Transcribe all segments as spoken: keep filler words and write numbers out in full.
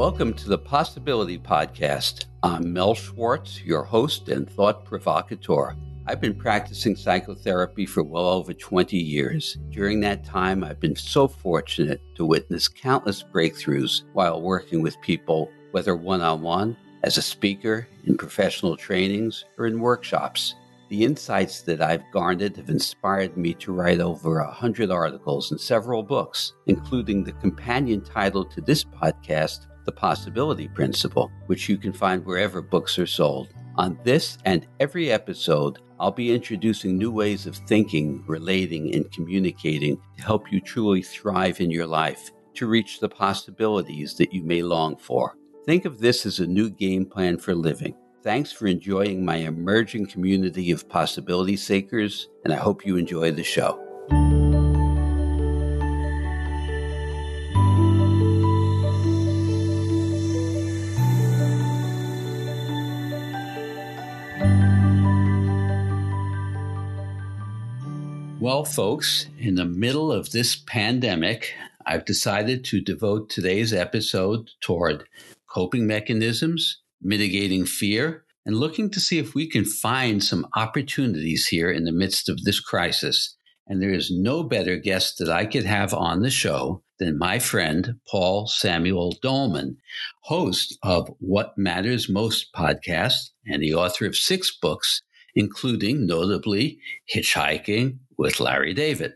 Welcome to the Possibility Podcast. I'm Mel Schwartz, your host and thought provocateur. I've been practicing psychotherapy for well over twenty years. During that time, I've been so fortunate to witness countless breakthroughs while working with people, whether one-on-one, as a speaker, in professional trainings, or in workshops. The insights that I've garnered have inspired me to write over one hundred articles and several books, including the companion title to this podcast, The Possibility Principle, which you can find wherever books are sold. On this and every episode, I'll be introducing new ways of thinking, relating, and communicating to help you truly thrive in your life, to reach the possibilities that you may long for. Think of this as a new game plan for living. Thanks for enjoying my emerging community of possibility seekers, and I hope you enjoy the show. Well, folks, in the middle of this pandemic, I've decided to devote today's episode toward coping mechanisms, mitigating fear, and looking to see if we can find some opportunities here in the midst of this crisis. And there is no better guest that I could have on the show than my friend, Paul Samuel Dolman, host of What Matters Most podcast and the author of six books, including notably Hitchhiking with Larry David.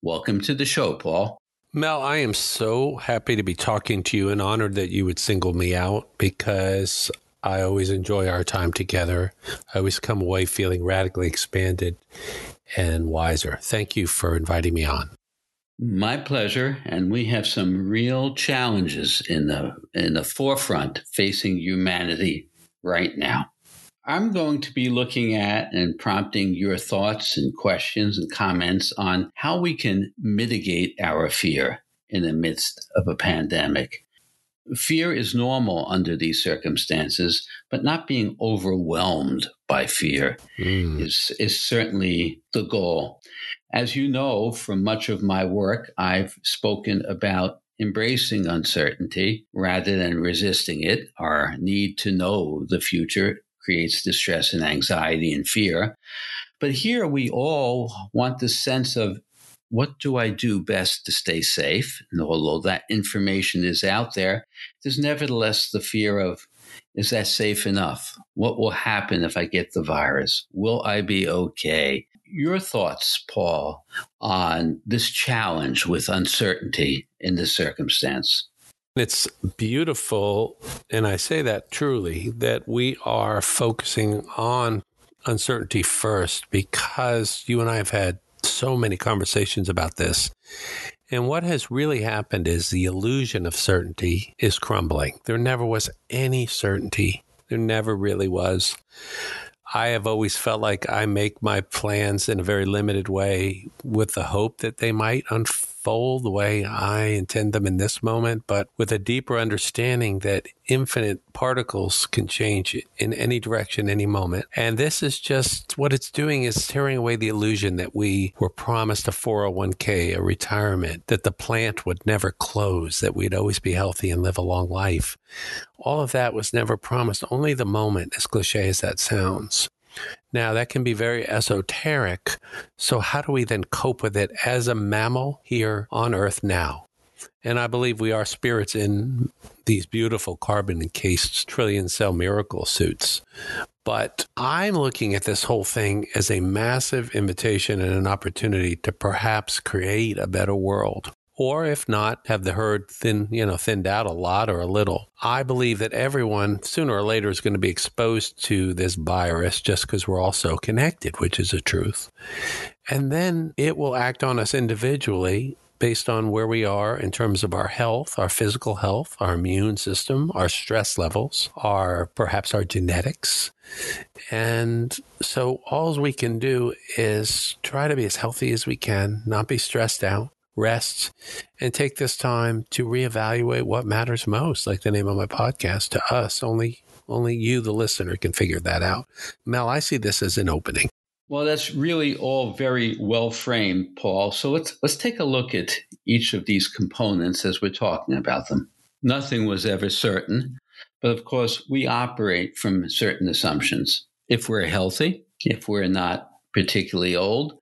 Welcome to the show, Paul. Mel, I am so happy to be talking to you and honored that you would single me out because I always enjoy our time together. I always come away feeling radically expanded and wiser. Thank you for inviting me on. My pleasure. And we have some real challenges in the in the forefront facing humanity right now. I'm going to be looking at and prompting your thoughts and questions and comments on how we can mitigate our fear in the midst of a pandemic. Fear is normal under these circumstances, but not being overwhelmed by fear mm. is, is certainly the goal. As you know, from much of my work, I've spoken about embracing uncertainty rather than resisting it. Our need to know the future creates distress and anxiety and fear. But here we all want the sense of, what do I do best to stay safe? And although that information is out there, there's nevertheless the fear of, is that safe enough? What will happen if I get the virus? Will I be okay? Your thoughts, Paul, on this challenge with uncertainty in this circumstance? It's beautiful, and I say that truly, that we are focusing on uncertainty first because you and I have had so many conversations about this. And what has really happened is the illusion of certainty is crumbling. There never was any certainty. There never really was. I have always felt like I make my plans in a very limited way with the hope that they might unfold the way I intend them in this moment, but with a deeper understanding that infinite particles can change in any direction, any moment. And this is just what it's doing is tearing away the illusion that we were promised a four oh one k, a retirement, that the plant would never close, that we'd always be healthy and live a long life. All of that was never promised, only the moment, as cliche as that sounds. Now, that can be very esoteric. So how do we then cope with it as a mammal here on Earth now? And I believe we are spirits in these beautiful carbon-encased trillion-cell miracle suits. But I'm looking at this whole thing as a massive invitation and an opportunity to perhaps create a better world. Or if not, have the herd thin, you know, thinned out a lot or a little. I believe that everyone sooner or later is going to be exposed to this virus just because we're all so connected, which is a truth. And then it will act on us individually based on where we are in terms of our health, our physical health, our immune system, our stress levels, our perhaps our genetics. And so all we can do is try to be as healthy as we can, not be stressed out, rest, and take this time to reevaluate what matters most, like the name of my podcast, to us. Only only you, the listener, can figure that out. Mel, I see this as an opening. Well, that's really all very well framed, Paul. So let's let's take a look at each of these components as we're talking about them. Nothing was ever certain. But of course, we operate from certain assumptions. If we're healthy, if we're not particularly old,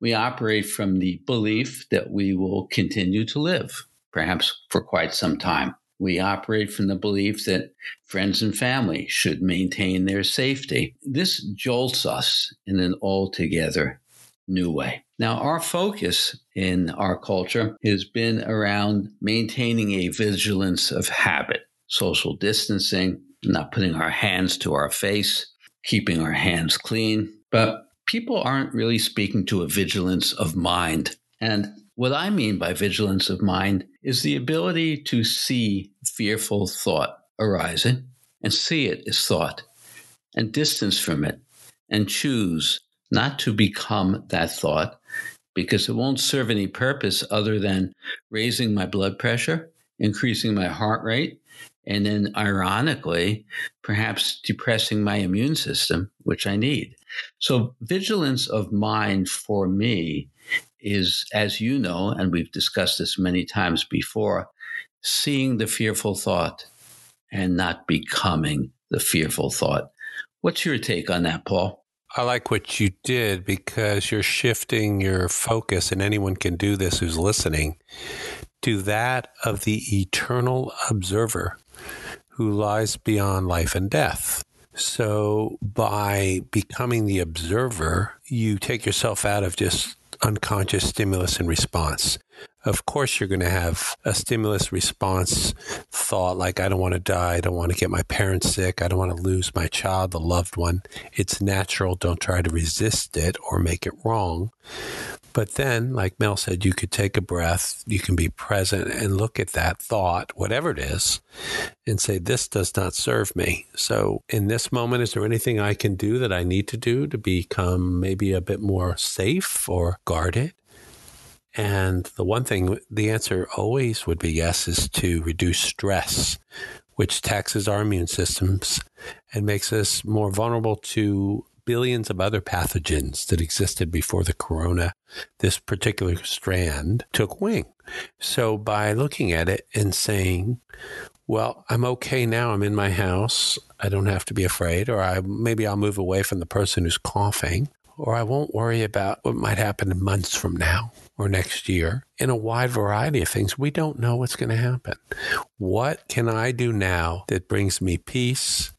we operate from the belief that we will continue to live, perhaps for quite some time. We operate from the belief that friends and family should maintain their safety. This jolts us in an altogether new way. Now, our focus in our culture has been around maintaining a vigilance of habit, social distancing, not putting our hands to our face, keeping our hands clean. But people aren't really speaking to a vigilance of mind. And what I mean by vigilance of mind is the ability to see fearful thought arising and see it as thought and distance from it and choose not to become that thought, because it won't serve any purpose other than raising my blood pressure, increasing my heart rate, and then ironically, perhaps depressing my immune system, which I need. So vigilance of mind for me is, as you know, and we've discussed this many times before, seeing the fearful thought and not becoming the fearful thought. What's your take on that, Paul? I like what you did, because you're shifting your focus, and anyone can do this who's listening, to that of the eternal observer who lies beyond life and death. So by becoming the observer, you take yourself out of just unconscious stimulus and response. Of course, you're going to have a stimulus response thought like, I don't want to die. I don't want to get my parents sick. I don't want to lose my child, the loved one. It's natural. Don't try to resist it or make it wrong. But then, like Mel said, you could take a breath. You can be present and look at that thought, whatever it is, and say, this does not serve me. So in this moment, is there anything I can do that I need to do to become maybe a bit more safe or guarded? And the one thing, the answer always would be yes, is to reduce stress, which taxes our immune systems and makes us more vulnerable to billions of other pathogens that existed before the corona, this particular strand, took wing. So by looking at it and saying, well, I'm okay now, I'm in my house, I don't have to be afraid, or I maybe I'll move away from the person who's coughing, or I won't worry about what might happen in months from now or next year. In a wide variety of things, we don't know what's going to happen. What can I do now that brings me peace,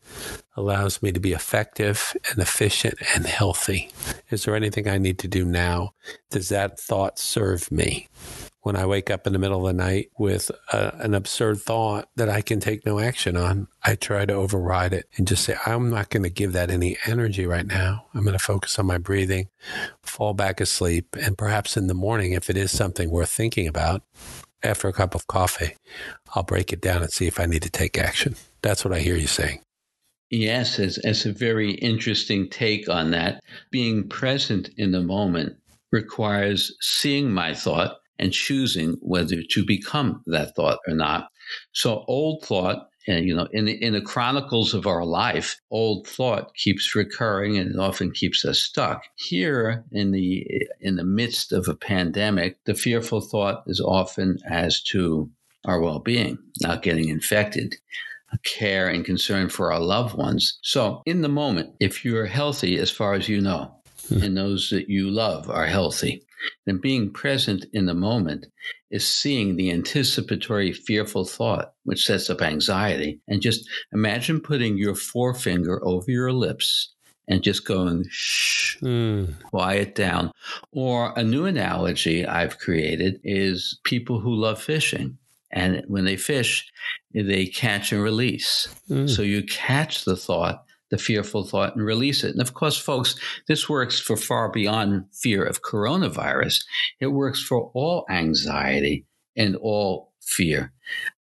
allows me to be effective and efficient and healthy? Is there anything I need to do now? Does that thought serve me? When I wake up in the middle of the night with a, an absurd thought that I can take no action on, I try to override it and just say, I'm not going to give that any energy right now. I'm going to focus on my breathing, fall back asleep, and perhaps in the morning, if it is something worth thinking about, after a cup of coffee, I'll break it down and see if I need to take action. That's what I hear you saying. Yes, it's, it's a very interesting take on that. Being present in the moment requires seeing my thought and choosing whether to become that thought or not. So old thought, and you know, in the, in the chronicles of our life, old thought keeps recurring and often keeps us stuck. Here, in the in the midst of a pandemic, the fearful thought is often as to our well-being, not getting infected, care and concern for our loved ones. So in the moment, if you're healthy, as far as you know, and those that you love are healthy, and being present in the moment is seeing the anticipatory fearful thought, which sets up anxiety. And just imagine putting your forefinger over your lips and just going, shh, mm. quiet down. Or a new analogy I've created is people who love fishing. And when they fish, they catch and release. Mm. So you catch the thought, the fearful thought, and release it. And of course, folks, this works for far beyond fear of coronavirus. It works for all anxiety and all fear.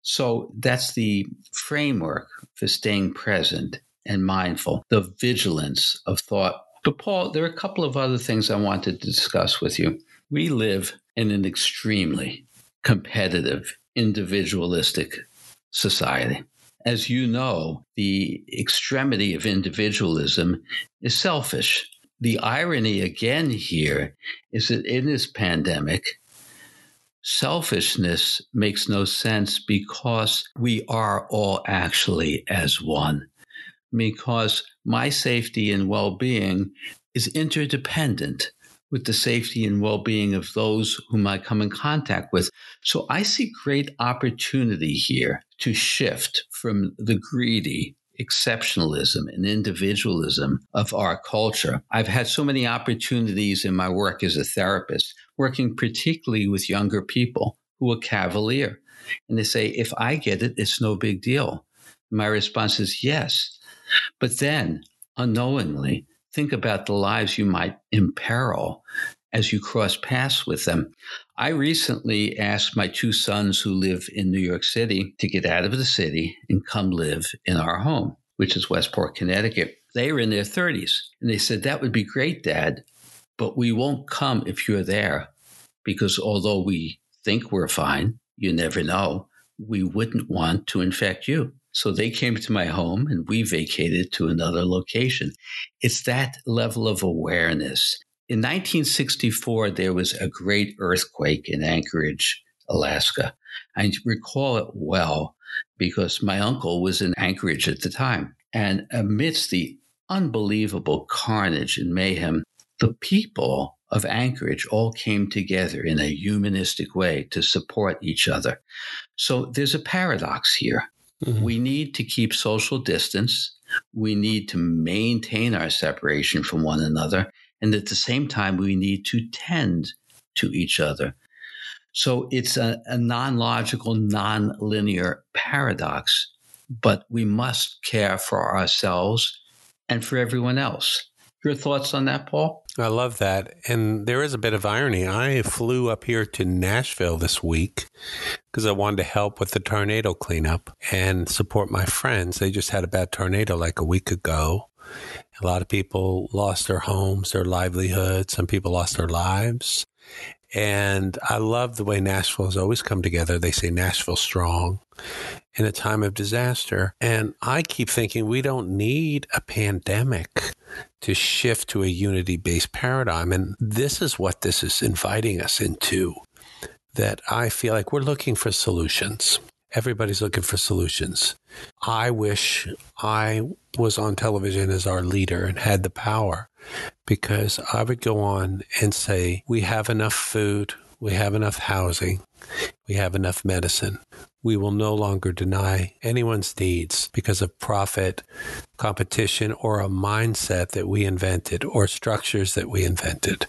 So that's the framework for staying present and mindful, the vigilance of thought. But Paul, there are a couple of other things I wanted to discuss with you. We live in an extremely competitive, individualistic society. As you know, the extremity of individualism is selfish. The irony again here is that in this pandemic, selfishness makes no sense because we are all actually as one. Because my safety and well-being is interdependent with the safety and well-being of those whom I come in contact with. So I see great opportunity here to shift from the greedy exceptionalism and individualism of our culture. I've had so many opportunities in my work as a therapist, working particularly with younger people who are cavalier. And they say, if I get it, it's no big deal. My response is yes. But then unknowingly, think about the lives you might imperil as you cross paths with them. I recently asked my two sons who live in New York City to get out of the city and come live in our home, which is Westport, Connecticut. They were in their thirties. And they said, that would be great, Dad, but we won't come if you're there. Because although we think we're fine, you never know, we wouldn't want to infect you. So they came to my home and we vacated to another location. It's that level of awareness. In nineteen sixty-four, there was a great earthquake in Anchorage, Alaska. I recall it well because my uncle was in Anchorage at the time. And amidst the unbelievable carnage and mayhem, the people of Anchorage all came together in a humanistic way to support each other. So there's a paradox here. Mm-hmm. We need to keep social distance. We need to maintain our separation from one another. And at the same time, we need to tend to each other. So it's a, a non-logical, non-linear paradox, but we must care for ourselves and for everyone else. Your thoughts on that, Paul? I love that. And there is a bit of irony. I flew up here to Nashville this week because I wanted to help with the tornado cleanup and support my friends. They just had a bad tornado like a week ago. A lot of people lost their homes, their livelihoods. Some people lost their lives. And I love the way Nashville has always come together. They say Nashville strong in a time of disaster. And I keep thinking we don't need a pandemic to shift to a unity-based paradigm. And this is what this is inviting us into, that I feel like we're looking for solutions. Everybody's looking for solutions. I wish I was on television as our leader and had the power, because I would go on and say, we have enough food, we have enough housing, we have enough medicine. We will no longer deny anyone's needs because of profit, competition, or a mindset that we invented or structures that we invented.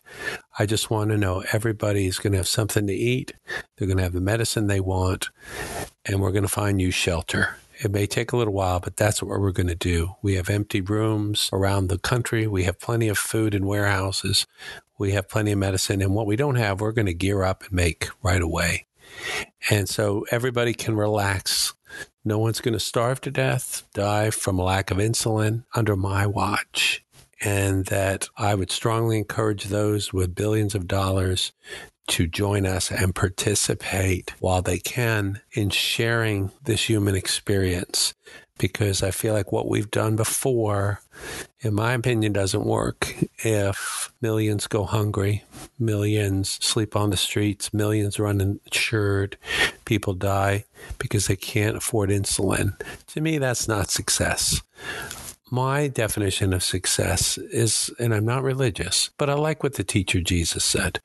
I just want to know everybody is going to have something to eat. They're going to have the medicine they want, and we're going to find you shelter. It may take a little while, but that's what we're going to do. We have empty rooms around the country. We have plenty of food in warehouses. We have plenty of medicine. And what we don't have, we're going to gear up and make right away. And so everybody can relax. No one's going to starve to death, die from a lack of insulin under my watch. And that I would strongly encourage those with billions of dollars to join us and participate while they can in sharing this human experience. Because I feel like what we've done before, in my opinion, doesn't work. If millions go hungry, millions sleep on the streets, millions are uninsured, people die because they can't afford insulin. To me, that's not success. My definition of success is, and I'm not religious, but I like what the teacher Jesus said,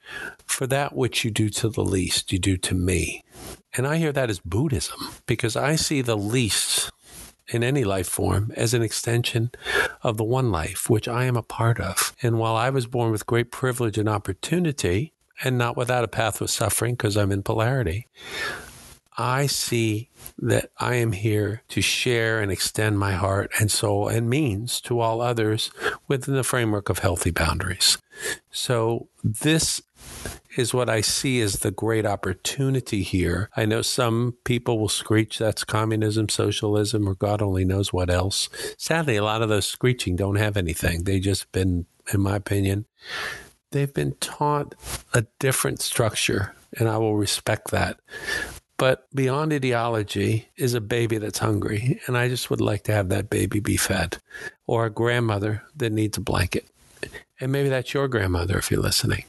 for that which you do to the least, you do to me. And I hear that as Buddhism, because I see the least in any life form as an extension of the one life, which I am a part of. And while I was born with great privilege and opportunity, and not without a path of suffering because I'm in polarity, I see that I am here to share and extend my heart and soul and means to all others within the framework of healthy boundaries. So this is what I see as the great opportunity here. I know some people will screech that's communism, socialism, or God only knows what else. Sadly, a lot of those screeching don't have anything. They've just been, in my opinion, they've been taught a different structure, and I will respect that. But beyond ideology is a baby that's hungry, and I just would like to have that baby be fed, or a grandmother that needs a blanket. And maybe that's your grandmother if you're listening.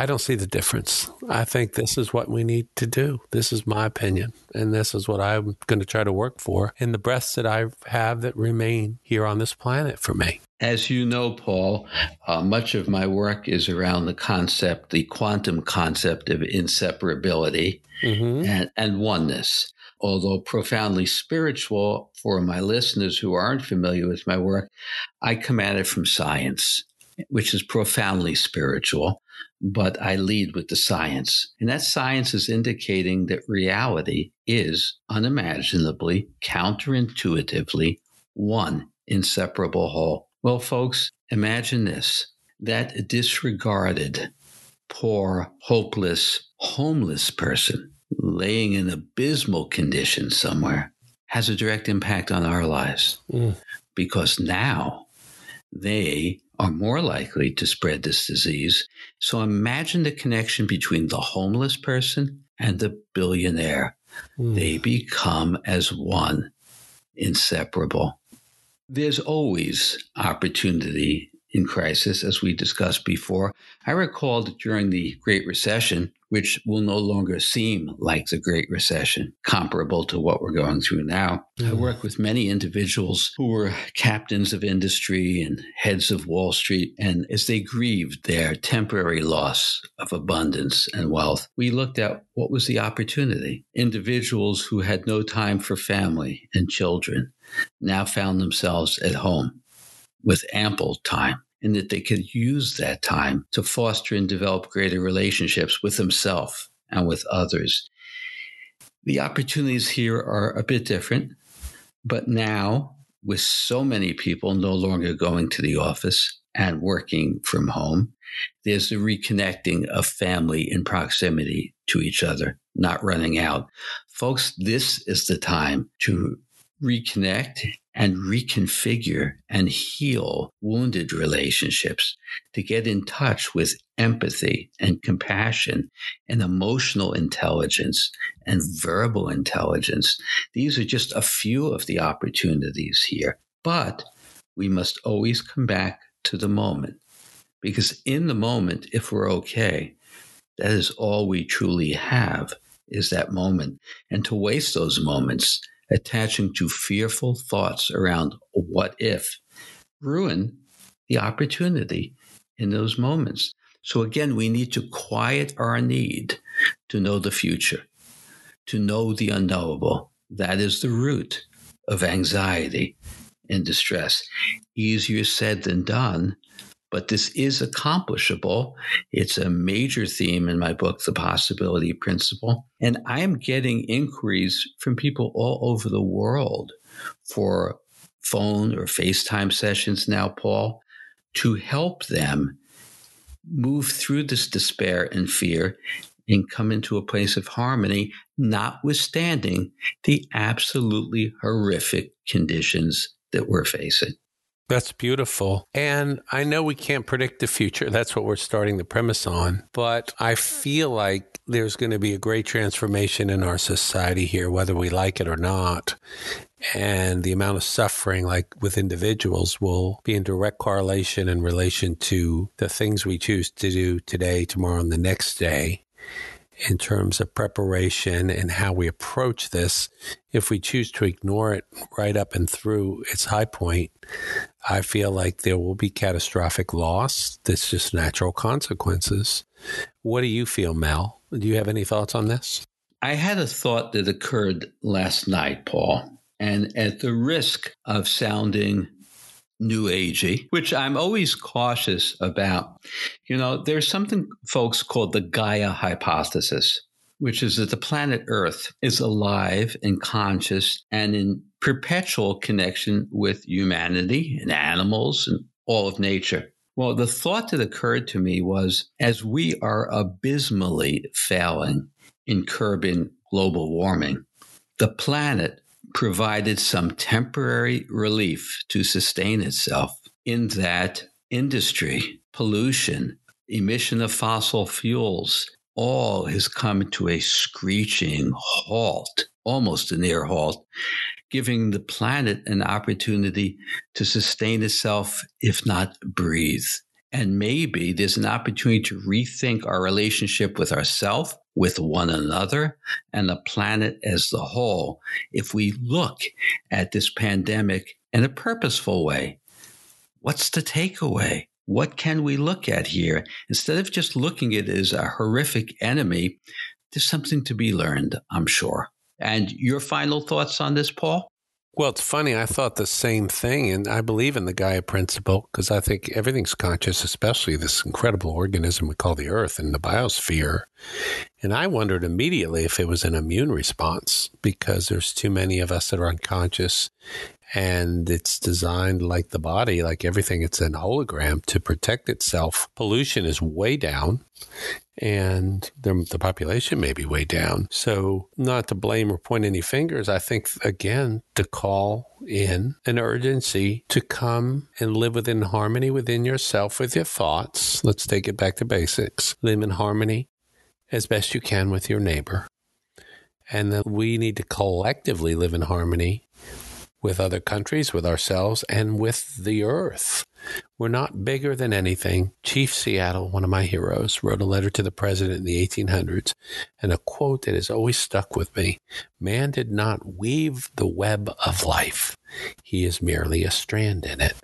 I don't see the difference. I think this is what we need to do. This is my opinion, and this is what I'm going to try to work for in the breaths that I have that remain here on this planet for me. As you know, Paul, uh, much of my work is around the concept, the quantum concept of inseparability mm-hmm. and, and oneness. Although profoundly spiritual, for my listeners who aren't familiar with my work, I come at it from science, which is profoundly spiritual, but I lead with the science. And that science is indicating that reality is unimaginably, counterintuitively, one inseparable whole. Well, folks, imagine this, that disregarded, poor, hopeless, homeless person laying in abysmal condition somewhere has a direct impact on our lives mm. because now they are more likely to spread this disease. So imagine the connection between the homeless person and the billionaire. Mm. They become as one, inseparable. There's always opportunity in crisis, as we discussed before. I recall that during the Great Recession, which will no longer seem like the Great Recession, comparable to what we're going through now. Mm-hmm. I work with many individuals who were captains of industry and heads of Wall Street, and as they grieved their temporary loss of abundance and wealth, we looked at what was the opportunity. Individuals who had no time for family and children now found themselves at home with ample time, and that they could use that time to foster and develop greater relationships with themselves and with others. The opportunities here are a bit different, but now with so many people no longer going to the office and working from home, there's the reconnecting of family in proximity to each other, not running out. Folks, this is the time to reconnect and reconfigure and heal wounded relationships, to get in touch with empathy and compassion and emotional intelligence and verbal intelligence. These are just a few of the opportunities here. But we must always come back to the moment, because in the moment, if we're okay, that is all we truly have, is that moment. And to waste those moments attaching to fearful thoughts around what if, ruin the opportunity in those moments. So again, we need to quiet our need to know the future, to know the unknowable. That is the root of anxiety and distress. Easier said than done, but this is accomplishable. It's a major theme in my book, The Possibility Principle. And I am getting inquiries from people all over the world for phone or FaceTime sessions now, Paul, to help them move through this despair and fear and come into a place of harmony, notwithstanding the absolutely horrific conditions that we're facing. That's beautiful. And I know we can't predict the future. That's what we're starting the premise on. But I feel like there's going to be a great transformation in our society here, whether we like it or not. And the amount of suffering, like with individuals, will be in direct correlation in relation to the things we choose to do today, tomorrow, and the next day, in terms of preparation and how we approach this. If we choose to ignore it right up and through its high point, I feel like there will be catastrophic loss. That's just natural consequences. What do you feel, Mel? Do you have any thoughts on this? I had a thought that occurred last night, Paul, and at the risk of sounding new agey, which I'm always cautious about. You know, there's something, folks, called the Gaia hypothesis, which is that the planet Earth is alive and conscious and in perpetual connection with humanity and animals and all of nature. Well, the thought that occurred to me was, as we are abysmally failing in curbing global warming, the planet provided some temporary relief to sustain itself, in that industry, pollution, emission of fossil fuels, all has come to a screeching halt, almost a near halt, giving the planet an opportunity to sustain itself, if not breathe. And maybe there's an opportunity to rethink our relationship with ourselves, with one another, and the planet as the whole, if we look at this pandemic in a purposeful way. What's the takeaway? What can we look at here? Instead of just looking at it as a horrific enemy, there's something to be learned, I'm sure. And your final thoughts on this, Paul? Well, it's funny. I thought the same thing, and I believe in the Gaia principle because I think everything's conscious, especially this incredible organism we call the Earth and the biosphere. And I wondered immediately if it was an immune response because there's too many of us that are unconscious, and it's designed like the body, like everything. It's an hologram to protect itself. Pollution is way down. And the, the population may be way down. So not to blame or point any fingers, I think, again, to call in an urgency to come and live within harmony within yourself, with your thoughts. Let's take it back to basics. Live in harmony as best you can with your neighbor. And that we need to collectively live in harmony with other countries, with ourselves, and with the Earth. We're not bigger than anything. Chief Seattle, one of my heroes, wrote a letter to the president in the eighteen hundreds, and a quote that has always stuck with me: man did not weave the web of life. He is merely a strand in it.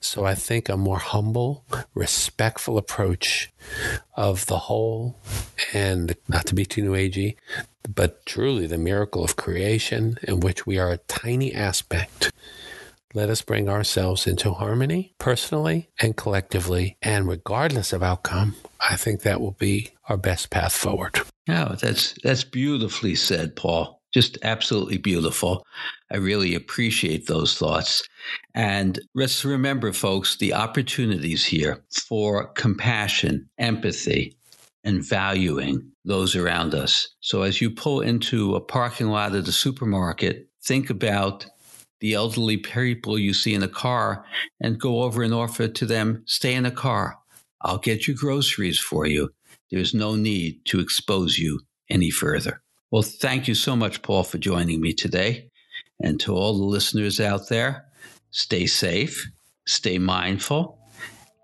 So I think a more humble, respectful approach of the whole, and not to be too new agey, but truly the miracle of creation in which we are a tiny aspect. Let us bring ourselves into harmony personally and collectively. And regardless of outcome, I think that will be our best path forward. Oh, that's that's beautifully said, Paul. Just absolutely beautiful. I really appreciate those thoughts. And let's remember, folks, the opportunities here for compassion, empathy, and valuing those around us. So as you pull into a parking lot at the supermarket, think about the elderly people you see in a car and go over and offer to them, stay in the car. I'll get your groceries for you. There's no need to expose you any further. Well, thank you so much, Paul, for joining me today. And to all the listeners out there, stay safe, stay mindful,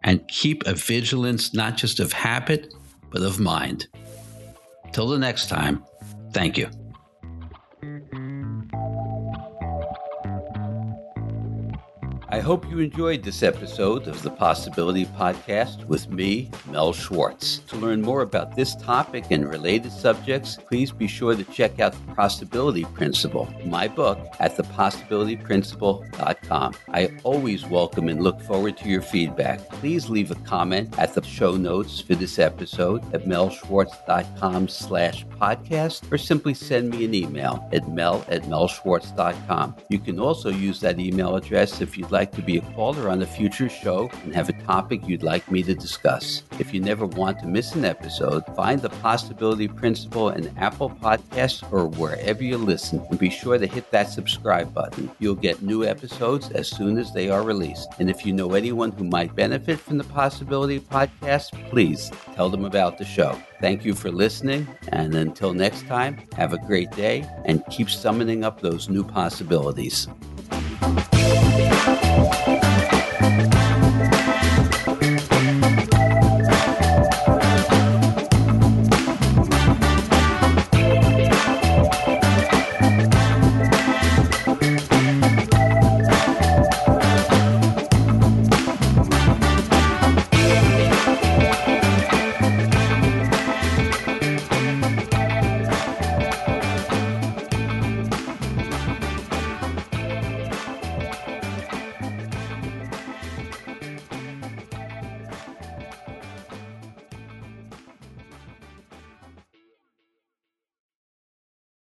and keep a vigilance, not just of habit, but of mind. Till the next time, thank you. I hope you enjoyed this episode of The Possibility Podcast with me, Mel Schwartz. To learn more about this topic and related subjects, please be sure to check out The Possibility Principle, my book, at the possibility principle dot com. I always welcome and look forward to your feedback. Please leave a comment at the show notes for this episode at melschwartz.com slash podcast, or simply send me an email at mel at melschwartz.com. You can also use that email address if you'd like to be a caller on a future show and have a topic you'd like me to discuss. If you never want to miss an episode, find The Possibility Principle in Apple Podcasts or wherever you listen, and be sure to hit that subscribe button. You'll get new episodes as soon as they are released. And if you know anyone who might benefit from The Possibility Podcast, please tell them about the show. Thank you for listening, and until next time, have a great day and keep summoning up those new possibilities.